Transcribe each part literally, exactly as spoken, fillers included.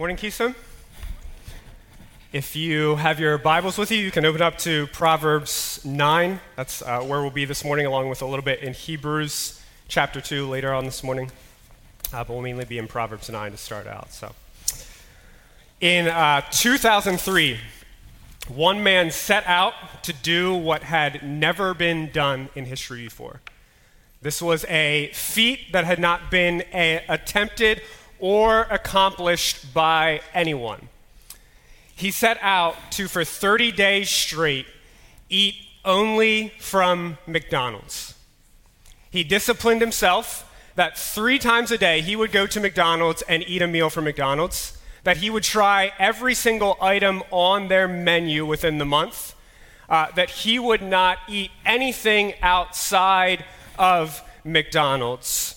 Morning, Keystone. If you have your Bibles with you, you can open up to Proverbs nine. That's uh, where we'll be this morning, along with a little bit in Hebrews chapter two later on this morning. Uh, but we'll mainly be in Proverbs nine to start out. So, in uh, two thousand three, one man set out to do what had never been done in history before. This was a feat that had not been a- attempted or accomplished by anyone. He set out to, for thirty days straight, eat only from McDonald's. He disciplined himself that three times a day he would go to McDonald's and eat a meal from McDonald's, that he would try every single item on their menu within the month, uh, that he would not eat anything outside of McDonald's,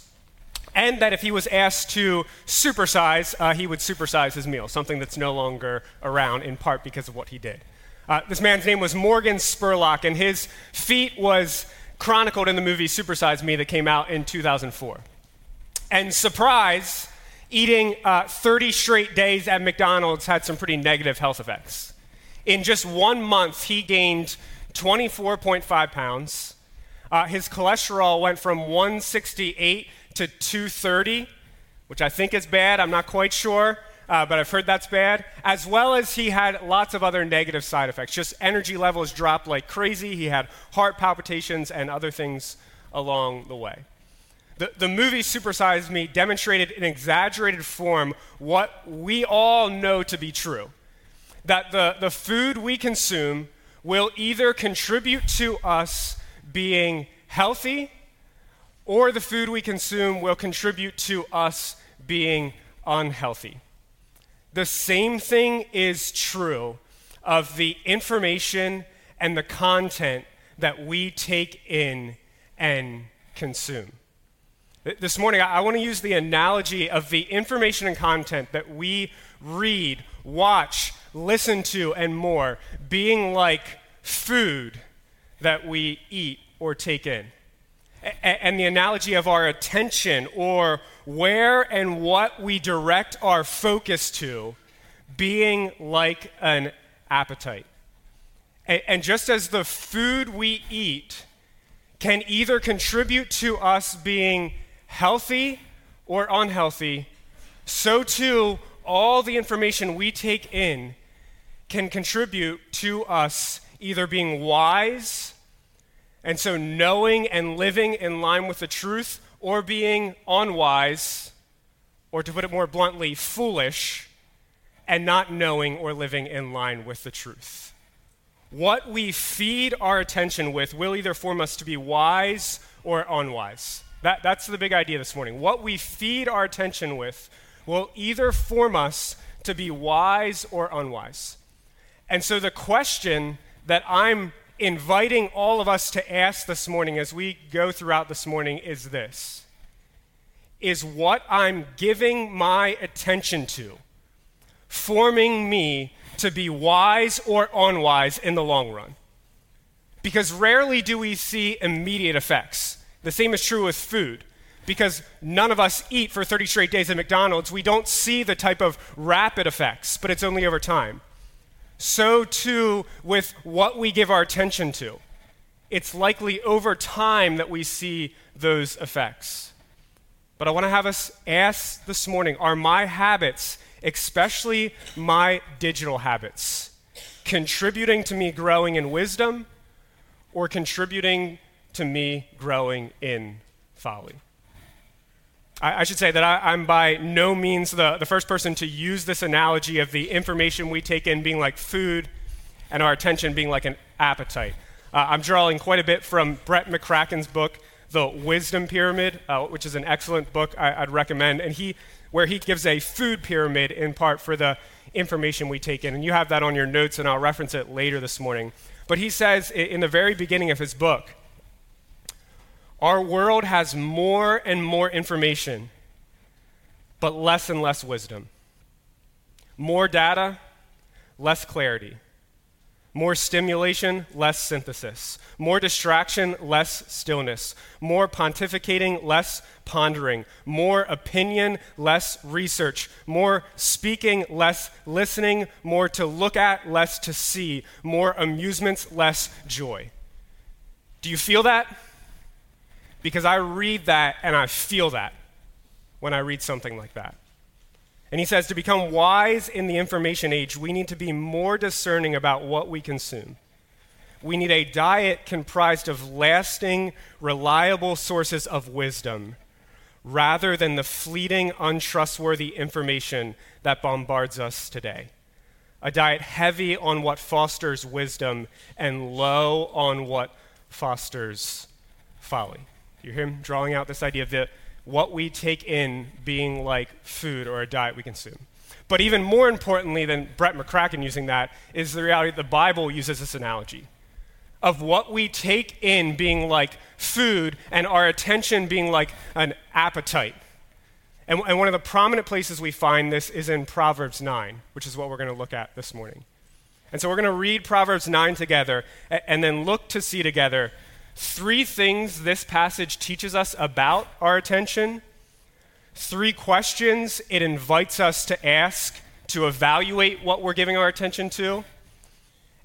and that if he was asked to supersize, uh, he would supersize his meal, something that's no longer around, in part because of what he did. Uh, this man's name was Morgan Spurlock, and his feat was chronicled in the movie Supersize Me that came out in two thousand four. And surprise, eating uh, thirty straight days at McDonald's had some pretty negative health effects. In just one month, he gained twenty-four point five pounds. Uh, his cholesterol went from one sixty-eight to two thirty, which I think is bad. I'm not quite sure, uh, but I've heard that's bad. As well as he had lots of other negative side effects. Just energy levels dropped like crazy. He had heart palpitations and other things along the way. The, the movie Supersize Me demonstrated in exaggerated form what we all know to be true, that the, the food we consume will either contribute to us being healthy, or the food we consume will contribute to us being unhealthy. The same thing is true of the information and the content that we take in and consume. This morning, I want to use the analogy of the information and content that we read, watch, listen to, and more, being like food that we eat or take in. And the analogy of our attention, or where and what we direct our focus to, being like an appetite. And just as the food we eat can either contribute to us being healthy or unhealthy, so too all the information we take in can contribute to us either being wise, and so knowing and living in line with the truth, or being unwise, or to put it more bluntly, foolish, and not knowing or living in line with the truth. What we feed our attention with will either form us to be wise or unwise. That, that's the big idea this morning. What we feed our attention with will either form us to be wise or unwise. And so the question that I'm inviting all of us to ask this morning as we go throughout this morning is this: is what I'm giving my attention to forming me to be wise or unwise in the long run? Because rarely do we see immediate effects. The same is true with food. Because none of us eat for thirty straight days at McDonald's, we don't see the type of rapid effects, but it's only over time. So too with what we give our attention to. It's likely over time that we see those effects. But I want to have us ask this morning, are my habits, especially my digital habits, contributing to me growing in wisdom, or contributing to me growing in folly? I should say that I, I'm by no means the, the first person to use this analogy of the information we take in being like food and our attention being like an appetite. Uh, I'm drawing quite a bit from Brett McCracken's book, The Wisdom Pyramid, uh, which is an excellent book I, I'd recommend, and he where he gives a food pyramid in part for the information we take in. And you have that on your notes, and I'll reference it later this morning. But he says in the very beginning of his book, our world has more and more information, but less and less wisdom. More data, less clarity. More stimulation, less synthesis. More distraction, less stillness. More pontificating, less pondering. More opinion, less research. More speaking, less listening. More to look at, less to see. More amusements, less joy. Do you feel that? Because I read that and I feel that when I read something like that. And he says, to become wise in the information age, we need to be more discerning about what we consume. We need a diet comprised of lasting, reliable sources of wisdom, rather than the fleeting, untrustworthy information that bombards us today. A diet heavy on what fosters wisdom and low on what fosters folly. You hear him drawing out this idea of the what we take in being like food or a diet we consume. But even more importantly than Brett McCracken using that is the reality that the Bible uses this analogy of what we take in being like food and our attention being like an appetite. And, and one of the prominent places we find this is in Proverbs nine, which is what we're going to look at this morning. And so we're going to read Proverbs nine together and, and then look to see together three things this passage teaches us about our attention, three questions it invites us to ask to evaluate what we're giving our attention to,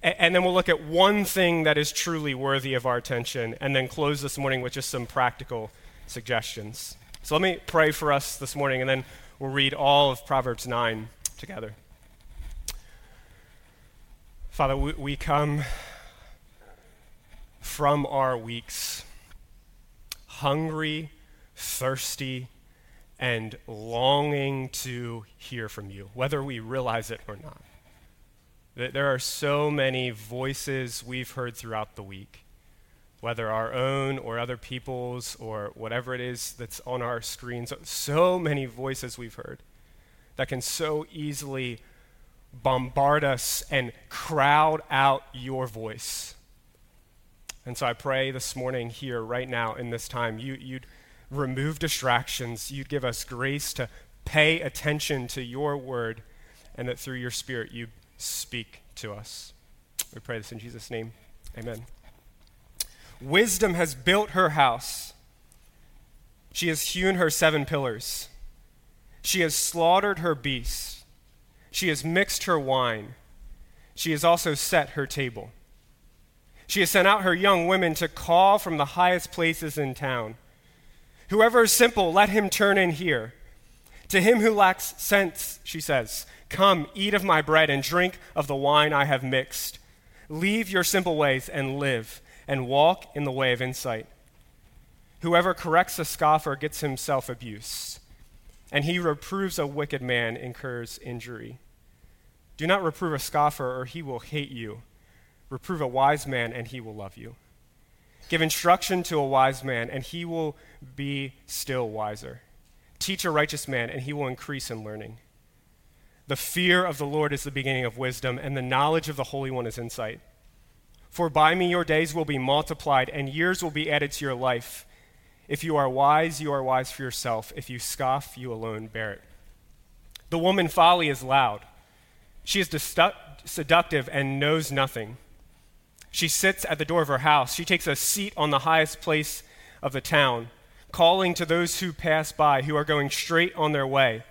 and then we'll look at one thing that is truly worthy of our attention, and then close this morning with just some practical suggestions. So let me pray for us this morning, and then we'll read all of Proverbs nine together. Father, we come from our weeks, hungry, thirsty, and longing to hear from you, whether we realize it or not. There are so many voices we've heard throughout the week, whether our own or other people's or whatever it is that's on our screens, so many voices we've heard that can so easily bombard us and crowd out your voice. And so I pray this morning here, right now, in this time, you, you'd remove distractions, you'd give us grace to pay attention to your word, and that through your spirit you speak to us. We pray this in Jesus' name, amen. Wisdom has built her house. She has hewn her seven pillars. She has slaughtered her beasts. She has mixed her wine. She has also set her table. She has sent out her young women to call from the highest places in town. Whoever is simple, let him turn in here. To him who lacks sense, she says, come, eat of my bread and drink of the wine I have mixed. Leave your simple ways and live, and walk in the way of insight. Whoever corrects a scoffer gets himself abuse, and he reproves a wicked man incurs injury. Do not reprove a scoffer, or he will hate you. Reprove a wise man, and he will love you. Give instruction to a wise man, and he will be still wiser. Teach a righteous man, and he will increase in learning. The fear of the Lord is the beginning of wisdom, and the knowledge of the Holy One is insight. For by me your days will be multiplied, and years will be added to your life. If you are wise, you are wise for yourself. If you scoff, you alone bear it. The woman folly is loud. She is destu- seductive and knows nothing. She sits at the door of her house. She takes a seat on the highest place of the town, calling to those who pass by, who are going straight on their way.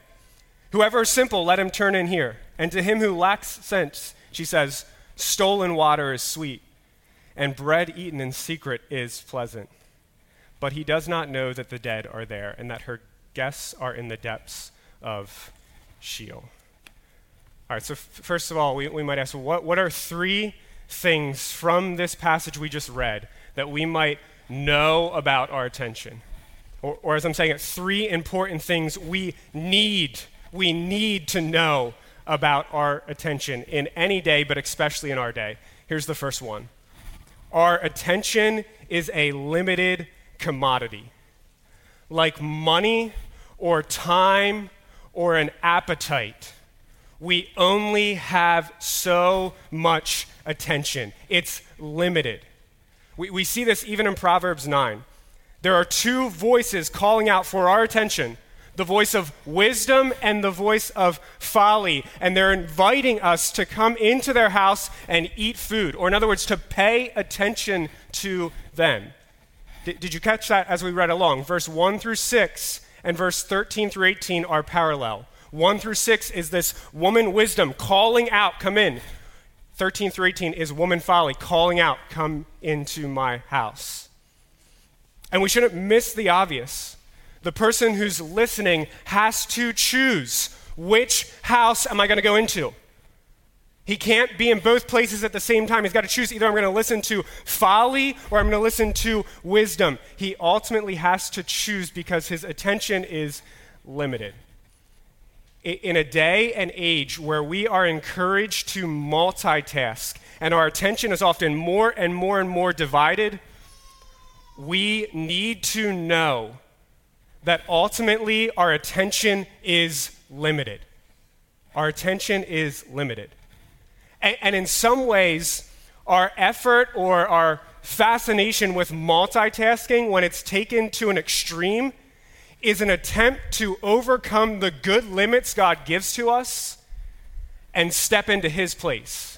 Whoever is simple, let him turn in here. And to him who lacks sense, she says, stolen water is sweet, and bread eaten in secret is pleasant. But he does not know that the dead are there, and that her guests are in the depths of Sheol. All right, so f- first of all, we, we might ask, well, what, what are three things from this passage we just read that we might know about our attention? Or, or as I'm saying it, three important things we need, we need to know about our attention in any day, but especially in our day. Here's the first one. Our attention is a limited commodity. Like money or time or an appetite, we only have so much attention. It's limited. We, we see this even in Proverbs nine. There are two voices calling out for our attention. the voice of wisdom and the voice of folly. And they're inviting us to come into their house and eat food, or in other words, to pay attention to them. D- did you catch that as we read along? Verse one through six and verse thirteen through eighteen are parallel. one through six is this woman wisdom calling out, come in. thirteen through eighteen is woman folly calling out, come into my house. And we shouldn't miss the obvious. The person who's listening has to choose, which house am I going to go into? He can't be in both places at the same time. He's got to choose, either I'm going to listen to folly or I'm going to listen to wisdom. He ultimately has to choose because his attention is limited. In a day and age where we are encouraged to multitask and our attention is often more and more and more divided, we need to know that ultimately our attention is limited. Our attention is limited. And, and in some ways, our effort or our fascination with multitasking, when it's taken to an extreme, is an attempt to overcome the good limits God gives to us and step into his place.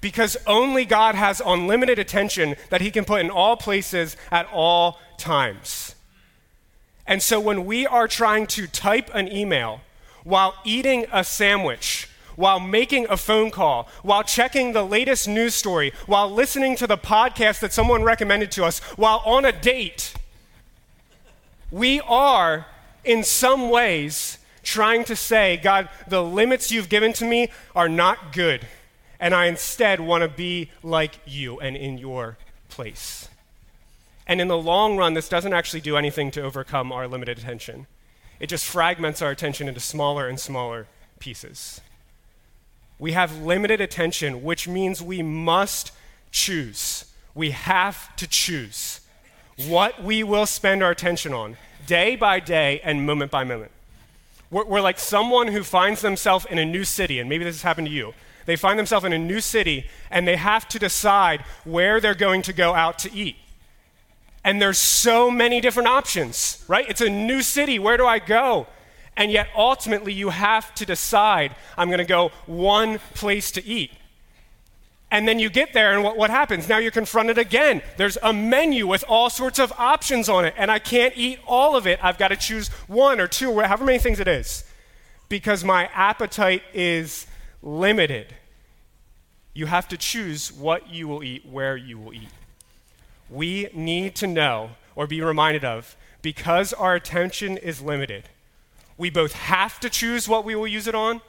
Because only God has unlimited attention that he can put in all places at all times. And so when we are trying to type an email while eating a sandwich, while making a phone call, while checking the latest news story, while listening to the podcast that someone recommended to us, while on a date, we are in some ways trying to say, God, the limits you've given to me are not good, and I instead want to be like you and in your place. And in the long run, this doesn't actually do anything to overcome our limited attention. It just fragments our attention into smaller and smaller pieces. We have limited attention, which means we must choose. We have to choose what we will spend our attention on, day by day and moment by moment. We're, we're like someone who finds themselves in a new city, and maybe this has happened to you. They find themselves in a new city, and they have to decide where they're going to go out to eat. And there's so many different options, right? It's a new city. Where do I go? And yet, ultimately, you have to decide, I'm going to go one place to eat. And then you get there, and what, what happens? Now you're confronted again. There's a menu with all sorts of options on it, and I can't eat all of it. I've got to choose one or two, or however many things it is, because my appetite is limited. You have to choose what you will eat, where you will eat. We need to know or be reminded of, because our attention is limited, we both have to choose what we will use it on,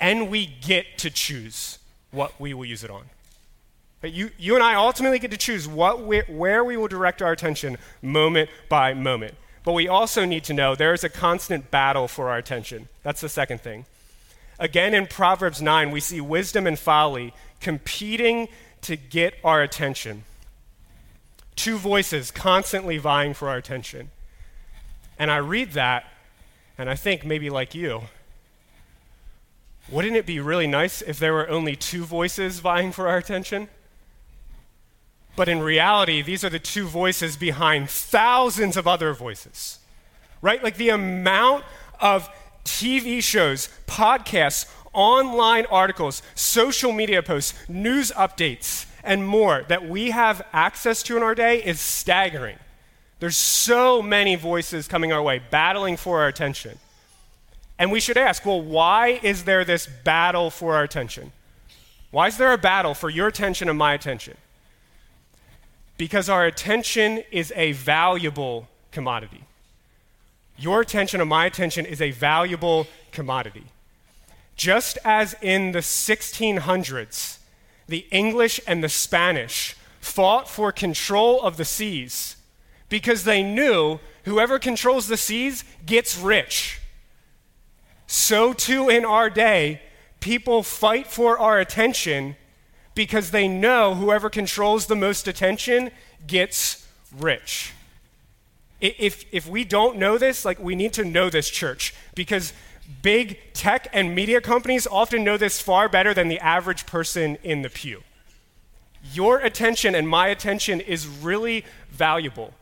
and we get to choose what we will use it on. But you, you and I ultimately get to choose what we, where we will direct our attention moment by moment. But we also need to know there is a constant battle for our attention. That's the second thing. Again, in Proverbs nine, we see wisdom and folly competing to get our attention. Two voices constantly vying for our attention. And I read that, and I think maybe like you, wouldn't it be really nice if there were only two voices vying for our attention? But in reality, these are the two voices behind thousands of other voices, right? Like the amount of T V shows, podcasts, online articles, social media posts, news updates, and more that we have access to in our day is staggering. There's so many voices coming our way, battling for our attention. And we should ask, well, why is there this battle for our attention? Why is there a battle for your attention and my attention? Because our attention is a valuable commodity. Your attention and my attention is a valuable commodity. Just as in the sixteen hundreds, the English and the Spanish fought for control of the seas because they knew whoever controls the seas gets rich. So too in our day, people fight for our attention because they know whoever controls the most attention gets rich. If, if we don't know this, like we need to know this, church, because big tech and media companies often know this far better than the average person in the pew. Your attention and my attention is really valuable.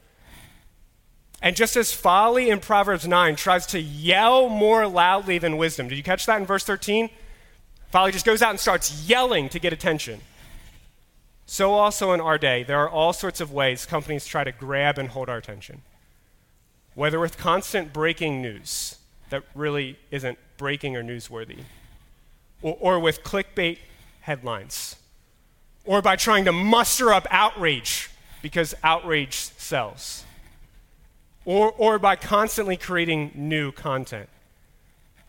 And just as folly in Proverbs nine tries to yell more loudly than wisdom, did you catch that in verse thirteen? Folly just goes out and starts yelling to get attention. So also in our day, there are all sorts of ways companies try to grab and hold our attention. Whether with constant breaking news that really isn't breaking or newsworthy, or, or with clickbait headlines, or by trying to muster up outrage because outrage sells, or, or by constantly creating new content,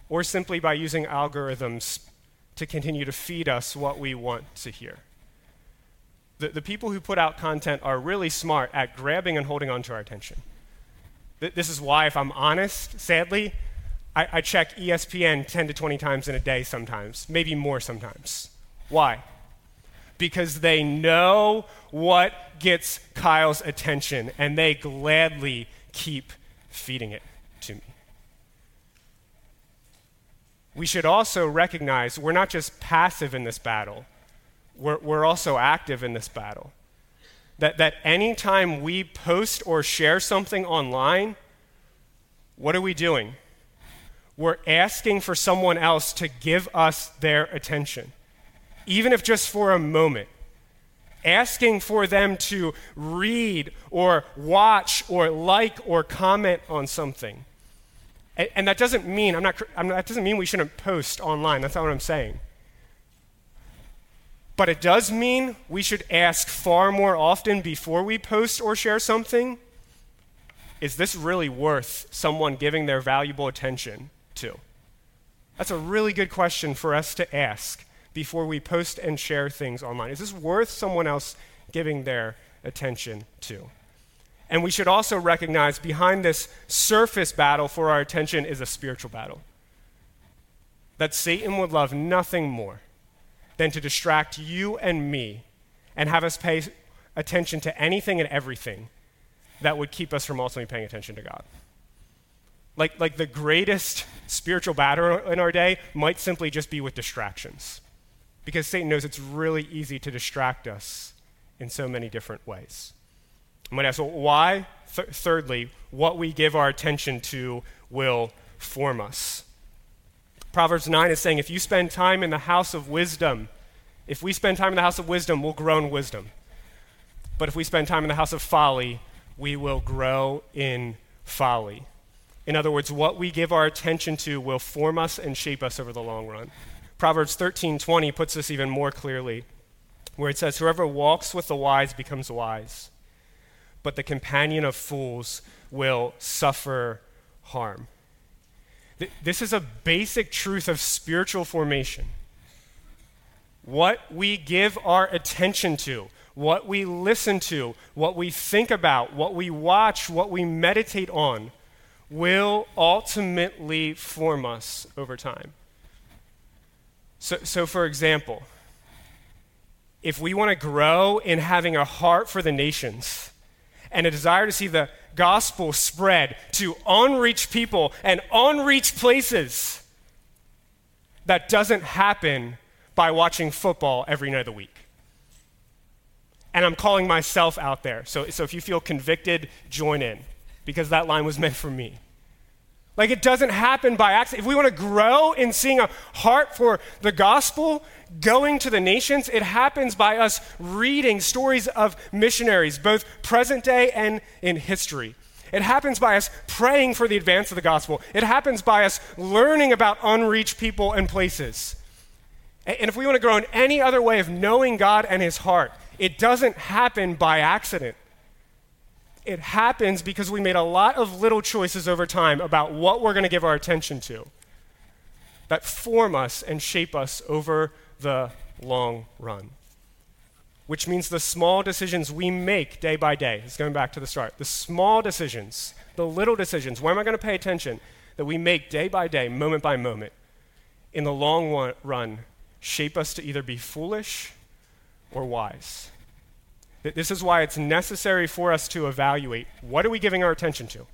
or simply by using algorithms to continue to feed us what we want to hear. The, the people who put out content are really smart at grabbing and holding on to our attention. Th- this is why, if I'm honest, sadly, I, I check E S P N ten to twenty times in a day sometimes, maybe more sometimes. Why? Because they know what gets Kyle's attention, and they gladly keep feeding it to me. We should also recognize we're not just passive in this battle, we're, we're also active in this battle. That, that any time we post or share something online, what are we doing? We're asking for someone else to give us their attention, even if just for a moment. Asking for them to read or watch or like or comment on something. And, and that doesn't mean, I'm not, I'm not, that doesn't mean we shouldn't post online. That's not what I'm saying. But it does mean we should ask far more often before we post or share something, is this really worth someone giving their valuable attention to? That's a really good question for us to ask before we post and share things online. Is this worth someone else giving their attention to? And we should also recognize behind this surface battle for our attention is a spiritual battle. That Satan would love nothing more than to distract you and me and have us pay attention to anything and everything that would keep us from ultimately paying attention to God. Like, like the greatest spiritual battle in our day might simply just be with distractions, because Satan knows it's really easy to distract us in so many different ways. I'm going to ask, well, why? Th- thirdly, what we give our attention to will form us. Proverbs nine is saying, if you spend time in the house of wisdom, if we spend time in the house of wisdom, we'll grow in wisdom. But if we spend time in the house of folly, we will grow in folly. In other words, what we give our attention to will form us and shape us over the long run. Proverbs thirteen twenty puts this even more clearly, where it says, whoever walks with the wise becomes wise, but the companion of fools will suffer harm. Th- this is a basic truth of spiritual formation. What we give our attention to, what we listen to, what we think about, what we watch, what we meditate on, will ultimately form us over time. So, so for example, if we want to grow in having a heart for the nations and a desire to see the gospel spread to unreached people and unreached places, that doesn't happen by watching football every night of the week. And I'm calling myself out there. So, so if you feel convicted, join in, because that line was meant for me. Like, it doesn't happen by accident. If we want to grow in seeing a heart for the gospel going to the nations, it happens by us reading stories of missionaries, both present day and in history. It happens by us praying for the advance of the gospel. It happens by us learning about unreached people and places. And if we want to grow in any other way of knowing God and his heart, it doesn't happen by accident. It happens because we made a lot of little choices over time about what we're going to give our attention to that form us and shape us over the long run, which means the small decisions we make day by day, it's going back to the start, the small decisions, the little decisions, where am I going to pay attention, that we make day by day, moment by moment, in the long run, shape us to either be foolish or wise. This is why it's necessary for us to evaluate, what are we giving our attention to?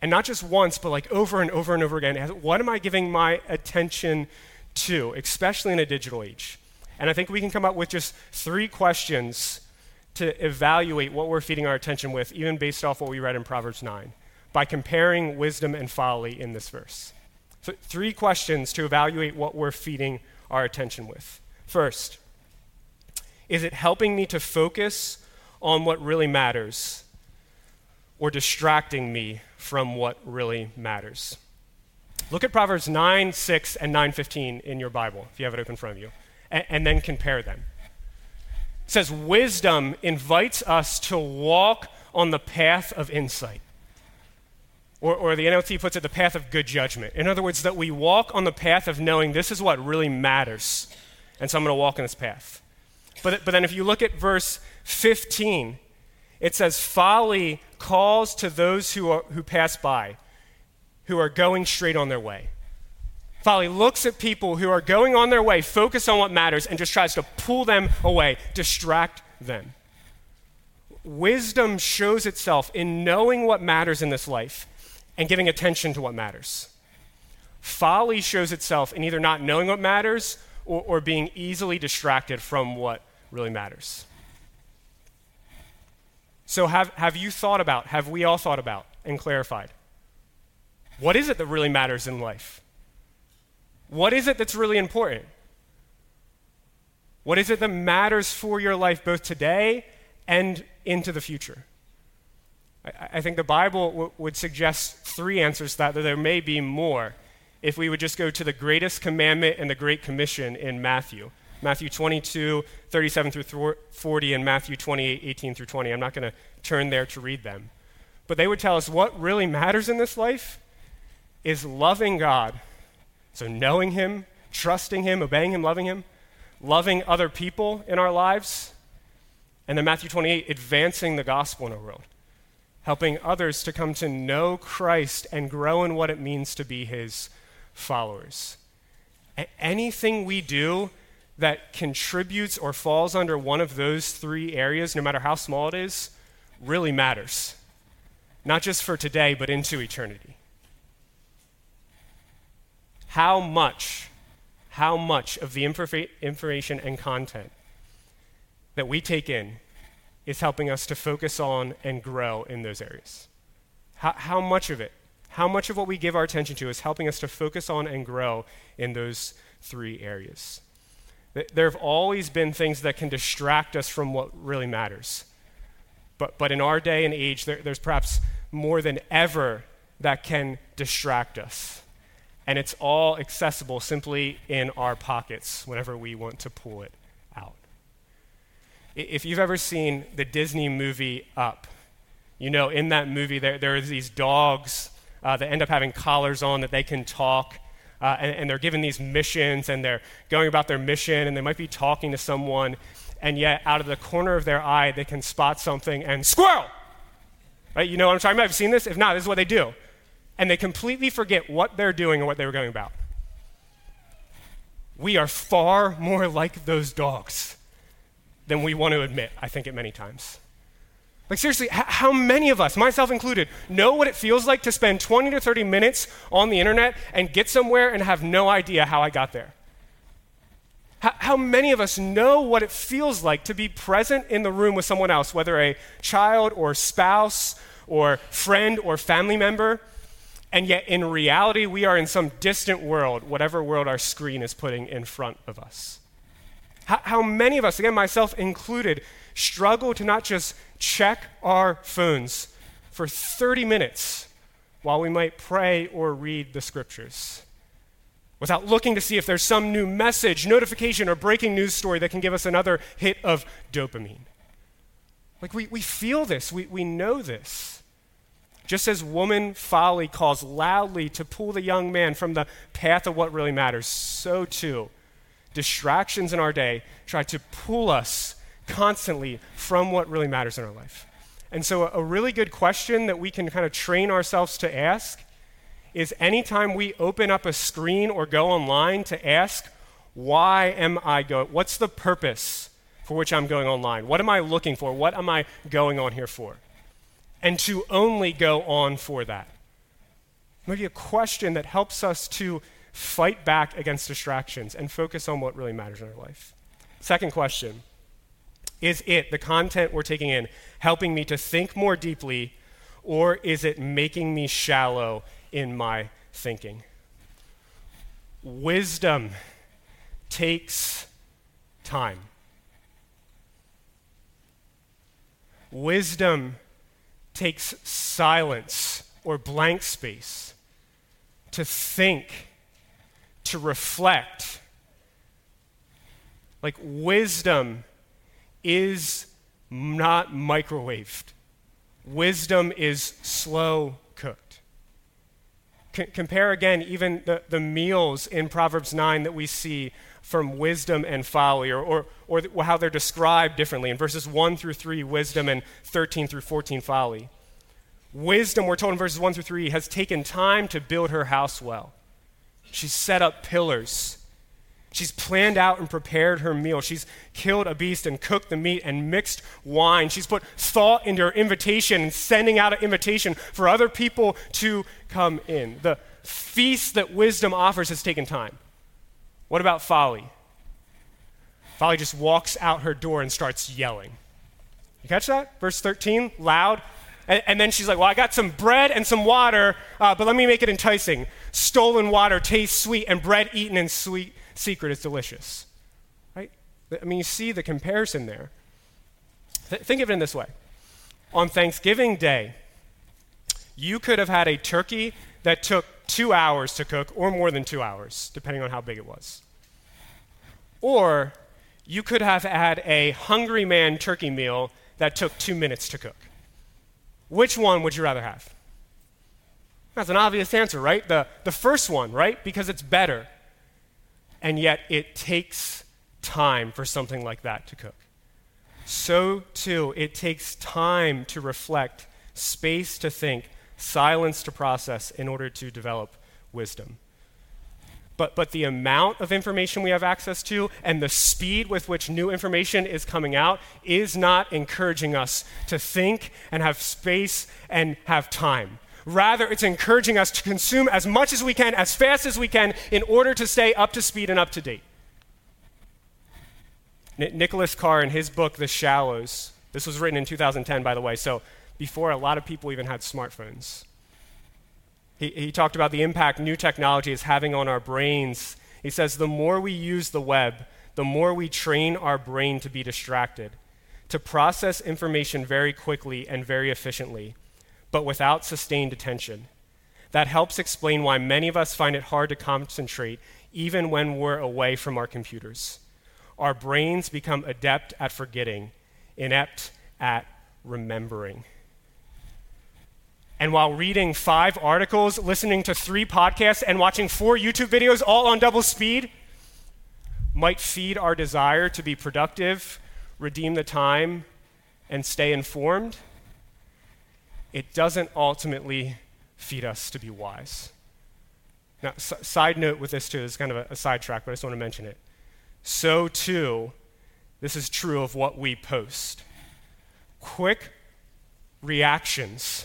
And not just once, but like over and over and over again. What am I giving my attention to, especially in a digital age? And I think we can come up with just three questions to evaluate what we're feeding our attention with, even based off what we read in Proverbs nine, by comparing wisdom and folly in this verse. So three questions to evaluate what we're feeding our attention with. First, is it helping me to focus on what really matters or distracting me from what really matters? Look at Proverbs nine, six, and nine fifteen in your Bible, if you have it open in front of you, and, and then compare them. It says, wisdom invites us to walk on the path of insight. Or, or the N L T puts it, the path of good judgment. In other words, that we walk on the path of knowing this is what really matters, and so I'm going to walk in this path. But, but then if you look at verse fifteen, it says, folly calls to those who are, who pass by, who are going straight on their way. Folly looks at people who are going on their way, focused on what matters, and just tries to pull them away, distract them. Wisdom shows itself in knowing what matters in this life and giving attention to what matters. Folly shows itself in either not knowing what matters or, or being easily distracted from what really matters. So have, have you thought about, have we all thought about and clarified? What is it that really matters in life? What is it that's really important? What is it that matters for your life both today and into the future? I, I think the Bible w- would suggest three answers to that, though there may be more, if we would just go to the greatest commandment and the Great Commission in Matthew. Matthew twenty-two, thirty-seven through forty, and Matthew twenty-eight, eighteen through twenty. I'm not going to turn there to read them. But they would tell us what really matters in this life is loving God. So knowing him, trusting him, obeying him, loving him, loving other people in our lives. And then Matthew twenty-eight, advancing the gospel in our world, helping others to come to know Christ and grow in what it means to be his followers. And anything we do that contributes or falls under one of those three areas, no matter how small it is, really matters. Not just for today, but into eternity. How much, how much of the infor- information and content that we take in is helping us to focus on and grow in those areas? How, how much of it, how much of what we give our attention to is helping us to focus on and grow in those three areas? There have always been things that can distract us from what really matters. But but in our day and age, there, there's perhaps more than ever that can distract us. And it's all accessible simply in our pockets whenever we want to pull it out. If you've ever seen the Disney movie Up, you know in that movie there, there are these dogs uh, that end up having collars on that they can talk. Uh, and, and they're given these missions, and they're going about their mission, and they might be talking to someone, and yet out of the corner of their eye, they can spot something and squirrel, right? You know what I'm talking about? Have you seen this? If not, this is what they do. And they completely forget what they're doing or what they were going about. We are far more like those dogs than we want to admit, I think, at many times. Like seriously, h- how many of us, myself included, know what it feels like to spend twenty to thirty minutes on the internet and get somewhere and have no idea how I got there? H- how many of us know what it feels like to be present in the room with someone else, whether a child or spouse or friend or family member, and yet in reality we are in some distant world, whatever world our screen is putting in front of us? H- how many of us, again, myself included, struggle to not just check our phones for thirty minutes while we might pray or read the scriptures without looking to see if there's some new message, notification, or breaking news story that can give us another hit of dopamine? Like we, we feel this, we, we know this. Just as woman folly calls loudly to pull the young man from the path of what really matters, so too distractions in our day try to pull us constantly from what really matters in our life. And so a really good question that we can kind of train ourselves to ask is anytime we open up a screen or go online, to ask, why am I going? What's the purpose for which I'm going online? What am I looking for? What am I going on here for? And to only go on for that. Maybe a question that helps us to fight back against distractions and focus on what really matters in our life. Second question. Is it the content we're taking in helping me to think more deeply, or is it making me shallow in my thinking? Wisdom takes time. Wisdom takes silence or blank space to think, to reflect. Like, wisdom is not microwaved. Wisdom is slow cooked. C- compare again even the, the meals in Proverbs nine that we see from wisdom and folly, or, or, or th- how they're described differently. In verses one through three, wisdom, and thirteen through fourteen, folly. Wisdom, we're told in verses one through three, has taken time to build her house well. She's set up pillars. She's planned out and prepared her meal. She's killed a beast and cooked the meat and mixed wine. She's put thought into her invitation and sending out an invitation for other people to come in. The feast that wisdom offers has taken time. What about folly? Folly just walks out her door and starts yelling. You catch that? Verse thirteen, loud. And, and then she's like, well, I got some bread and some water, uh, but let me make it enticing. Stolen water tastes sweet, and bread eaten in sweet secret is delicious. Right? I mean, you see the comparison there. Th- think of it in this way. On Thanksgiving Day, you could have had a turkey that took two hours to cook, or more than two hours, depending on how big it was. Or you could have had a hungry man turkey meal that took two minutes to cook. Which one would you rather have? That's an obvious answer, right? The, the first one, right? Because it's better. And yet it takes time for something like that to cook. So too, it takes time to reflect, space to think, silence to process in order to develop wisdom. But but the amount of information we have access to and the speed with which new information is coming out is not encouraging us to think and have space and have time. Rather, it's encouraging us to consume as much as we can, as fast as we can, in order to stay up to speed and up to date. N- Nicholas Carr, in his book, The Shallows, this was written in two thousand ten, by the way, so before a lot of people even had smartphones. He, he talked about the impact new technology is having on our brains. He says, the more we use the web, the more we train our brain to be distracted, to process information very quickly and very efficiently, but without sustained attention. That helps explain why many of us find it hard to concentrate even when we're away from our computers. Our brains become adept at forgetting, inept at remembering. And while reading five articles, listening to three podcasts, and watching four YouTube videos all on double speed might feed our desire to be productive, redeem the time, and stay informed, it doesn't ultimately feed us to be wise. Now, s- side note with this too, this is kind of a, a sidetrack, but I just want to mention it. So too, this is true of what we post. Quick reactions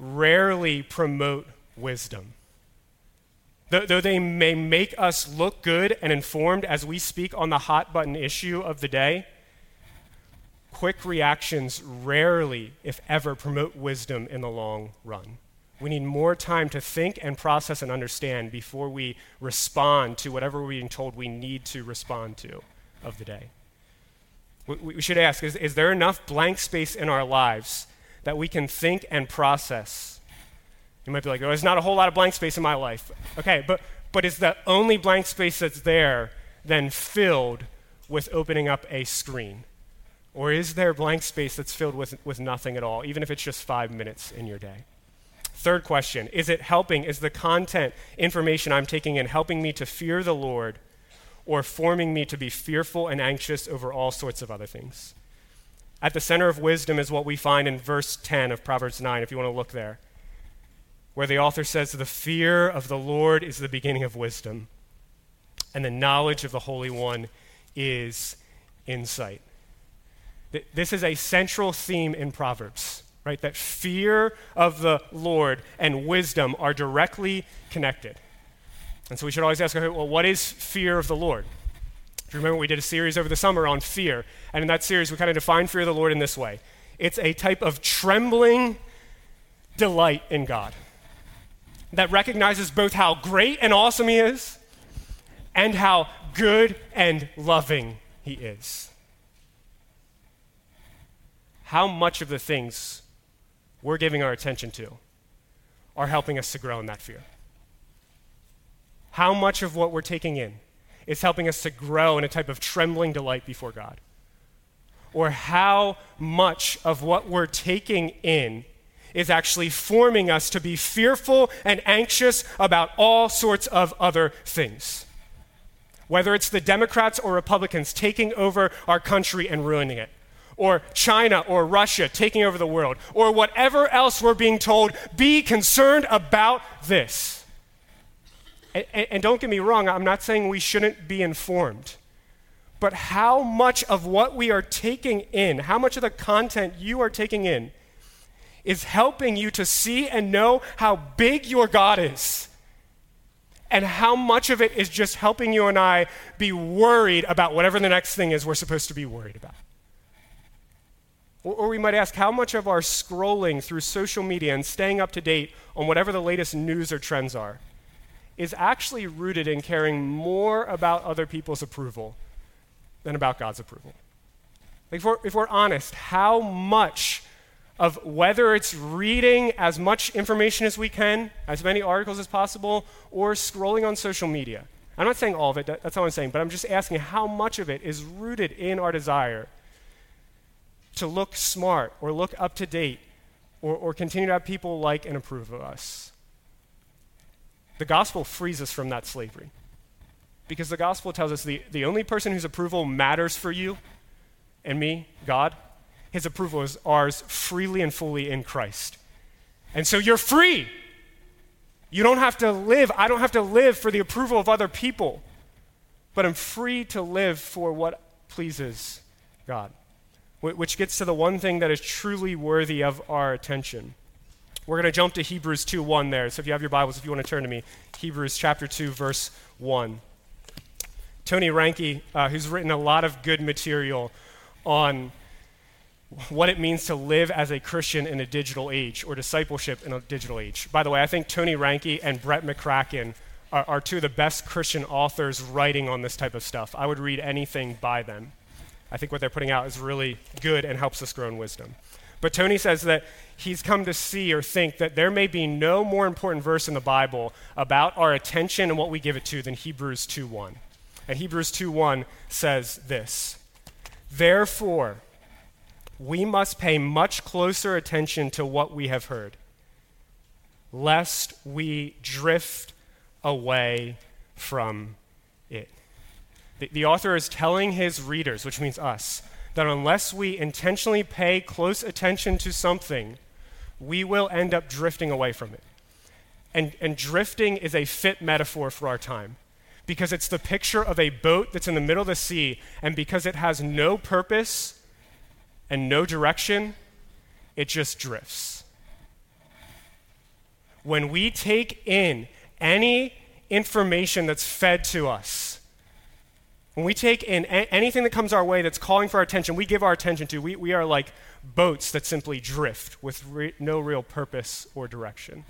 rarely promote wisdom. Though, though they may make us look good and informed as we speak on the hot button issue of the day, quick reactions rarely, if ever, promote wisdom in the long run. We need more time to think and process and understand before we respond to whatever we're being told we need to respond to of the day. We, we should ask, is, is there enough blank space in our lives that we can think and process? You might be like, oh, there's not a whole lot of blank space in my life. Okay, but but is the only blank space that's there then filled with opening up a screen? Or is there blank space that's filled with, with nothing at all, even if it's just five minutes in your day? Third question, is it helping? Is the content, information I'm taking in helping me to fear the Lord, or forming me to be fearful and anxious over all sorts of other things? At the center of wisdom is what we find in verse ten of Proverbs nine, if you want to look there, where the author says, the fear of the Lord is the beginning of wisdom, and the knowledge of the Holy One is insight. Th- this is a central theme in Proverbs, right? That fear of the Lord and wisdom are directly connected. And so we should always ask, okay, well, what is fear of the Lord? Do you remember we did a series over the summer on fear? And in that series, we kind of defined fear of the Lord in this way. It's a type of trembling delight in God that recognizes both how great and awesome he is and how good and loving he is. How much of the things we're giving our attention to are helping us to grow in that fear? How much of what we're taking in is helping us to grow in a type of trembling delight before God? Or how much of what we're taking in is actually forming us to be fearful and anxious about all sorts of other things? Whether it's the Democrats or Republicans taking over our country and ruining it, or China or Russia taking over the world, or whatever else we're being told, be concerned about this. And, and don't get me wrong, I'm not saying we shouldn't be informed, but how much of what we are taking in, how much of the content you are taking in is helping you to see and know how big your God is, and how much of it is just helping you and I be worried about whatever the next thing is we're supposed to be worried about. Or, or we might ask, how much of our scrolling through social media and staying up to date on whatever the latest news or trends are is actually rooted in caring more about other people's approval than about God's approval? Like if we're, if we're honest, how much of whether it's reading as much information as we can, as many articles as possible, or scrolling on social media. I'm not saying all of it, that's not what I'm saying, but I'm just asking how much of it is rooted in our desire to look smart or look up to date or, or continue to have people like and approve of us. The gospel frees us from that slavery because the gospel tells us the, the only person whose approval matters for you and me, God, his approval is ours freely and fully in Christ. And so you're free. You don't have to live. I don't have to live for the approval of other people, but I'm free to live for what pleases God, which gets to the one thing that is truly worthy of our attention. We're going to jump to Hebrews two one there. So if you have your Bibles, if you want to turn to me, Hebrews chapter two, verse one. Tony Ranke, uh, who's written a lot of good material on what it means to live as a Christian in a digital age, or discipleship in a digital age. By the way, I think Tony Ranke and Brett McCracken are, are two of the best Christian authors writing on this type of stuff. I would read anything by them. I think what they're putting out is really good and helps us grow in wisdom. But Tony says that he's come to see or think that there may be no more important verse in the Bible about our attention and what we give it to than Hebrews two one. And Hebrews two one says this: "Therefore, we must pay much closer attention to what we have heard, lest we drift away from it." The, the author is telling his readers, which means us, that unless we intentionally pay close attention to something, we will end up drifting away from it. And, and drifting is a fit metaphor for our time, because it's the picture of a boat that's in the middle of the sea, and because it has no purpose and no direction, it just drifts. When we take in any information that's fed to us, when we take in a- anything that comes our way that's calling for our attention, we give our attention to, we, we are like boats that simply drift with re- no real purpose or direction.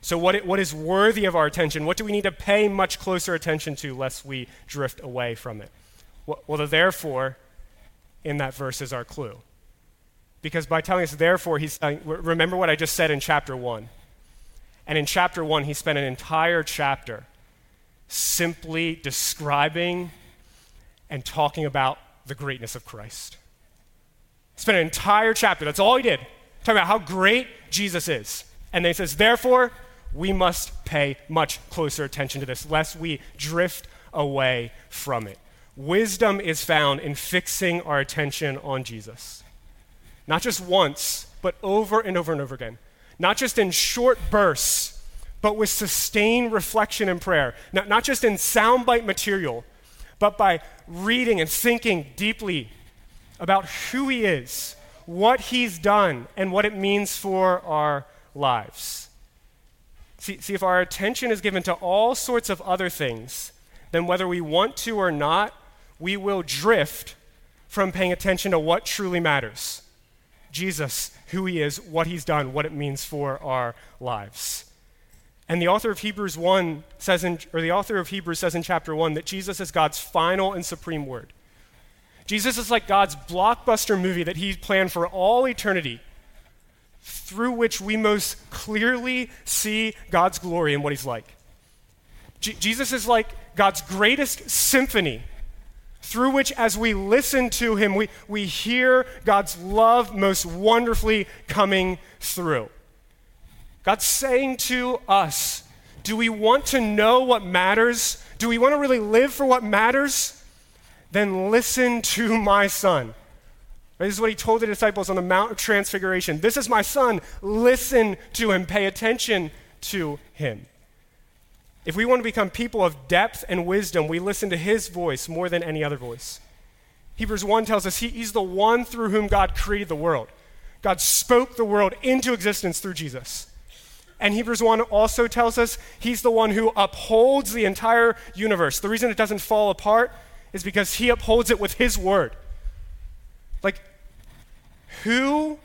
So what it, what is worthy of our attention? What do we need to pay much closer attention to lest we drift away from it? Well, the therefore in that verse is our clue. Because by telling us therefore, he's uh, remember what I just said in chapter one. And in chapter one, he spent an entire chapter simply describing and talking about the greatness of Christ. Spent an entire chapter, that's all he did, talking about how great Jesus is. And then he says, therefore, we must pay much closer attention to this, lest we drift away from it. Wisdom is found in fixing our attention on Jesus. Not just once, but over and over and over again. Not just in short bursts, but with sustained reflection and prayer. Not, not just in soundbite material, but by reading and thinking deeply about who he is, what he's done, and what it means for our lives. See, see if our attention is given to all sorts of other things, then whether we want to or not, we will drift from paying attention to what truly matters. Jesus, who he is, what he's done, what it means for our lives. And the author of Hebrews one says in, or the author of Hebrews says in chapter one that Jesus is God's final and supreme word. Jesus is like God's blockbuster movie that he planned for all eternity, through which we most clearly see God's glory and what he's like. Je- Jesus is like God's greatest symphony, through which as we listen to him, we, we hear God's love most wonderfully coming through. God's saying to us, do we want to know what matters? Do we want to really live for what matters? Then listen to my son. This is what he told the disciples on the Mount of Transfiguration. This is my son. Listen to him. Pay attention to him. If we want to become people of depth and wisdom, we listen to his voice more than any other voice. Hebrews one tells us he, he's the one through whom God created the world. God spoke the world into existence through Jesus. And Hebrews one also tells us he's the one who upholds the entire universe. The reason it doesn't fall apart is because he upholds it with his word. Like, who,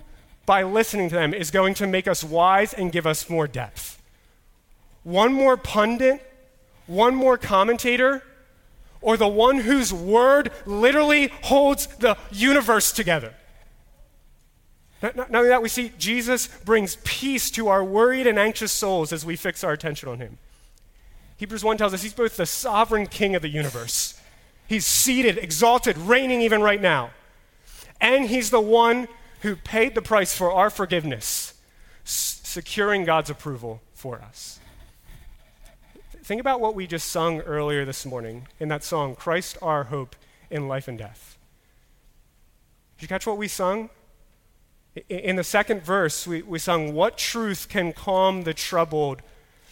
by listening to them, is going to make us wise and give us more depth? One more pundit, one more commentator, or the one whose word literally holds the universe together? Not, not only that, we see Jesus brings peace to our worried and anxious souls as we fix our attention on him. Hebrews one tells us he's both the sovereign king of the universe. He's seated, exalted, reigning even right now. And he's the one who paid the price for our forgiveness, s- securing God's approval for us. Think about what we just sung earlier this morning in that song, Christ Our Hope in Life and Death. Did you catch what we sung? In the second verse, we, we sung, what truth can calm the troubled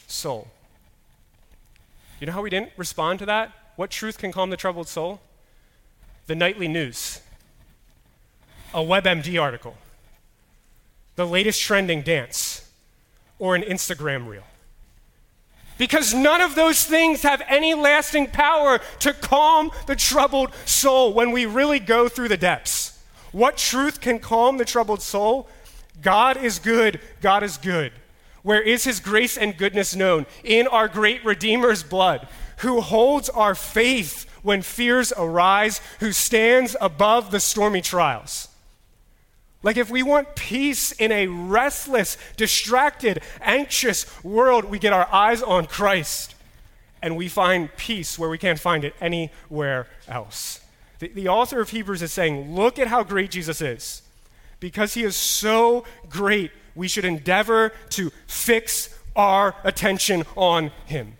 soul? You know how we didn't respond to that? What truth can calm the troubled soul? The nightly news, a WebMD article, the latest trending dance, or an Instagram reel. Because none of those things have any lasting power to calm the troubled soul when we really go through the depths. What truth can calm the troubled soul? God is good. God is good. Where is his grace and goodness known? In our great Redeemer's blood, who holds our faith when fears arise, who stands above the stormy trials. Like, if we want peace in a restless, distracted, anxious world, we get our eyes on Christ and we find peace where we can't find it anywhere else. The, the author of Hebrews is saying, look at how great Jesus is. Because he is so great, we should endeavor to fix our attention on him.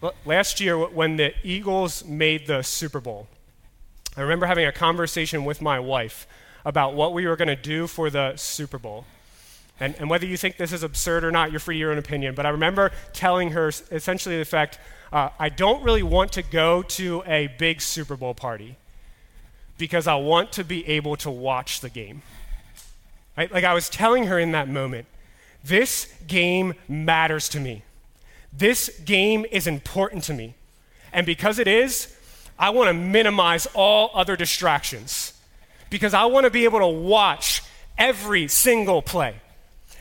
Well, last year, when the Eagles made the Super Bowl, I remember having a conversation with my wife about what we were going to do for the Super Bowl. And, and whether you think this is absurd or not, you're free to your own opinion. But I remember telling her essentially the fact, uh, I don't really want to go to a big Super Bowl party because I want to be able to watch the game. Right? Like, I was telling her in that moment, this game matters to me. This game is important to me. And because it is, I want to minimize all other distractions because I want to be able to watch every single play.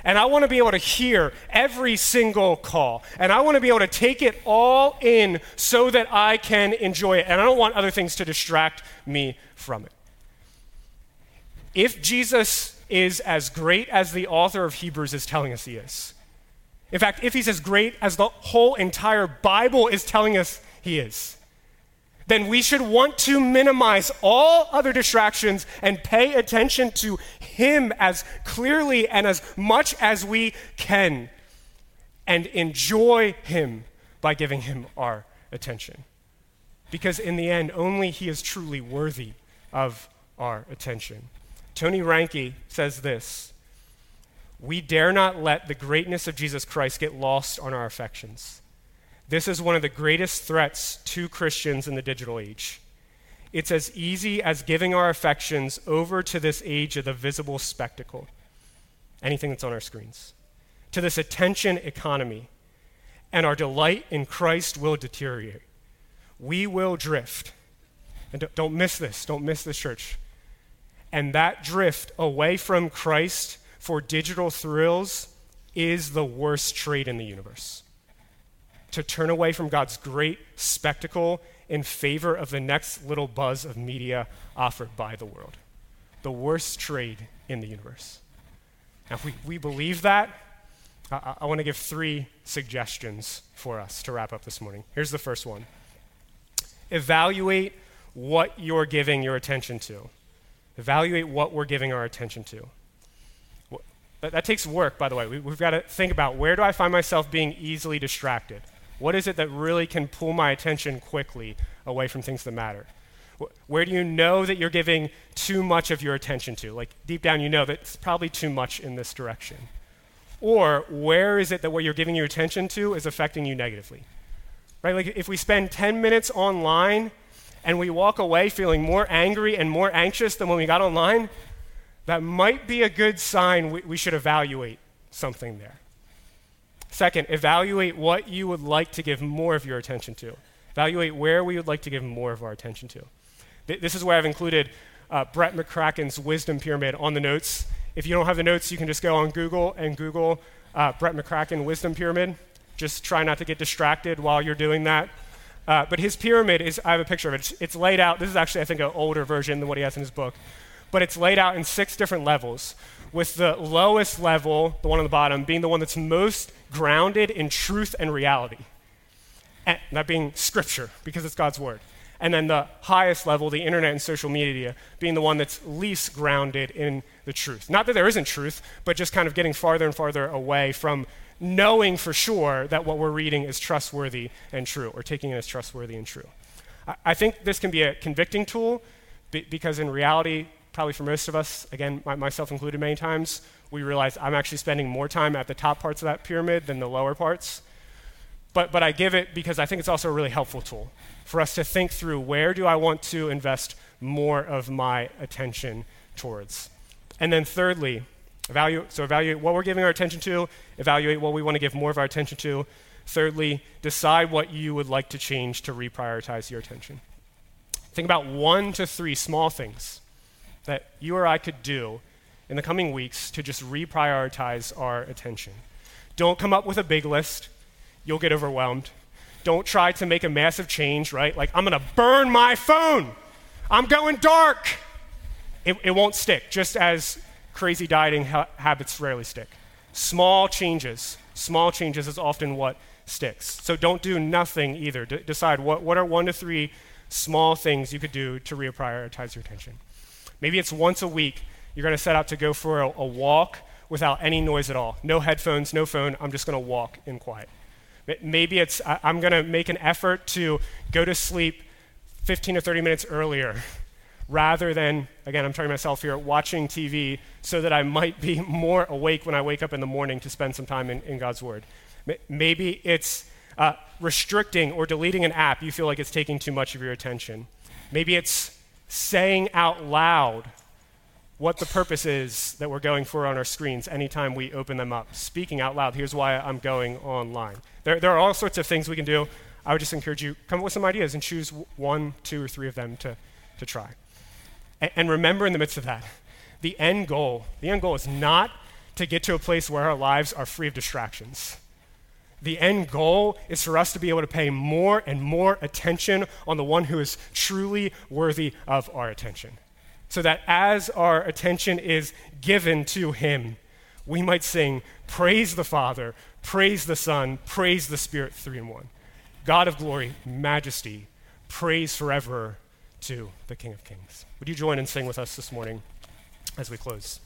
And I want to be able to hear every single call. And I want to be able to take it all in so that I can enjoy it. And I don't want other things to distract me from it. If Jesus is as great as the author of Hebrews is telling us he is, in fact, if he's as great as the whole entire Bible is telling us he is, then we should want to minimize all other distractions and pay attention to him as clearly and as much as we can and enjoy him by giving him our attention. Because in the end, only he is truly worthy of our attention. Tony Ranke says this, we dare not let the greatness of Jesus Christ get lost on our affections. This is one of the greatest threats to Christians in the digital age. It's as easy as giving our affections over to this age of the visible spectacle, anything that's on our screens, to this attention economy, and our delight in Christ will deteriorate. We will drift. And don't miss this. Don't miss this, church. And that drift away from Christ for digital thrills is the worst trait in the universe. To turn away from God's great spectacle in favor of the next little buzz of media offered by the world. The worst trade in the universe. Now, if we, we believe that, I, I want to give three suggestions for us to wrap up this morning. Here's the first one. Evaluate what you're giving your attention to. Evaluate what we're giving our attention to. Well, that, that takes work, by the way. We, we've got to think about, where do I find myself being easily distracted? What is it that really can pull my attention quickly away from things that matter? Where do you know that you're giving too much of your attention to? Like, deep down, you know that it's probably too much in this direction. Or where is it that what you're giving your attention to is affecting you negatively? Right? Like, if we spend ten minutes online and we walk away feeling more angry and more anxious than when we got online, that might be a good sign we, we should evaluate something there. Second, evaluate what you would like to give more of your attention to. Evaluate where we would like to give more of our attention to. This is where I've included uh, Brett McCracken's Wisdom Pyramid on the notes. If you don't have the notes, you can just go on Google and Google uh, Brett McCracken Wisdom Pyramid. Just try not to get distracted while you're doing that. Uh, but his pyramid is, I have a picture of it. It's, it's laid out. This is actually, I think, an older version than what he has in his book. But it's laid out in six different levels, with the lowest level, the one on the bottom, being the one that's most grounded in truth and reality. And that being Scripture, because it's God's Word. And then the highest level, the internet and social media, being the one that's least grounded in the truth. Not that there isn't truth, but just kind of getting farther and farther away from knowing for sure that what we're reading is trustworthy and true, or taking it as trustworthy and true. I, I think this can be a convicting tool b- because in reality, probably for most of us, again, my, myself included many times, we realize I'm actually spending more time at the top parts of that pyramid than the lower parts. But but I give it because I think it's also a really helpful tool for us to think through, where do I want to invest more of my attention towards? And then thirdly, evaluate, so evaluate what we're giving our attention to, evaluate what we want to give more of our attention to. Thirdly, decide what you would like to change to reprioritize your attention. Think about one to three small things that you or I could do in the coming weeks to just reprioritize our attention. Don't come up with a big list. You'll get overwhelmed. Don't try to make a massive change, right? Like, I'm gonna burn my phone. I'm going dark. It, it won't stick, just as crazy dieting ha- habits rarely stick. Small changes, small changes is often what sticks. So don't do nothing either. D- decide what, what are one to three small things you could do to reprioritize your attention. Maybe it's once a week, you're gonna set out to go for a, a walk without any noise at all. No headphones, no phone, I'm just gonna walk in quiet. Maybe it's, I'm going to make an effort to go to sleep fifteen or thirty minutes earlier rather than, again, I'm talking to myself here, watching T V so that I might be more awake when I wake up in the morning to spend some time in, in God's Word. Maybe it's uh, restricting or deleting an app you feel like it's taking too much of your attention. Maybe it's saying out loud what the purpose is that we're going for on our screens anytime we open them up. Speaking out loud, here's why I'm going online. There, there are all sorts of things we can do. I would just encourage you, come up with some ideas and choose one, two, or three of them to, to try. And, and remember in the midst of that, the end goal, the end goal is not to get to a place where our lives are free of distractions. The end goal is for us to be able to pay more and more attention on the one who is truly worthy of our attention. So that as our attention is given to him, we might sing, praise the Father, praise the Son, praise the Spirit, three in one. God of glory, majesty, praise forever to the King of Kings. Would you join and sing with us this morning as we close?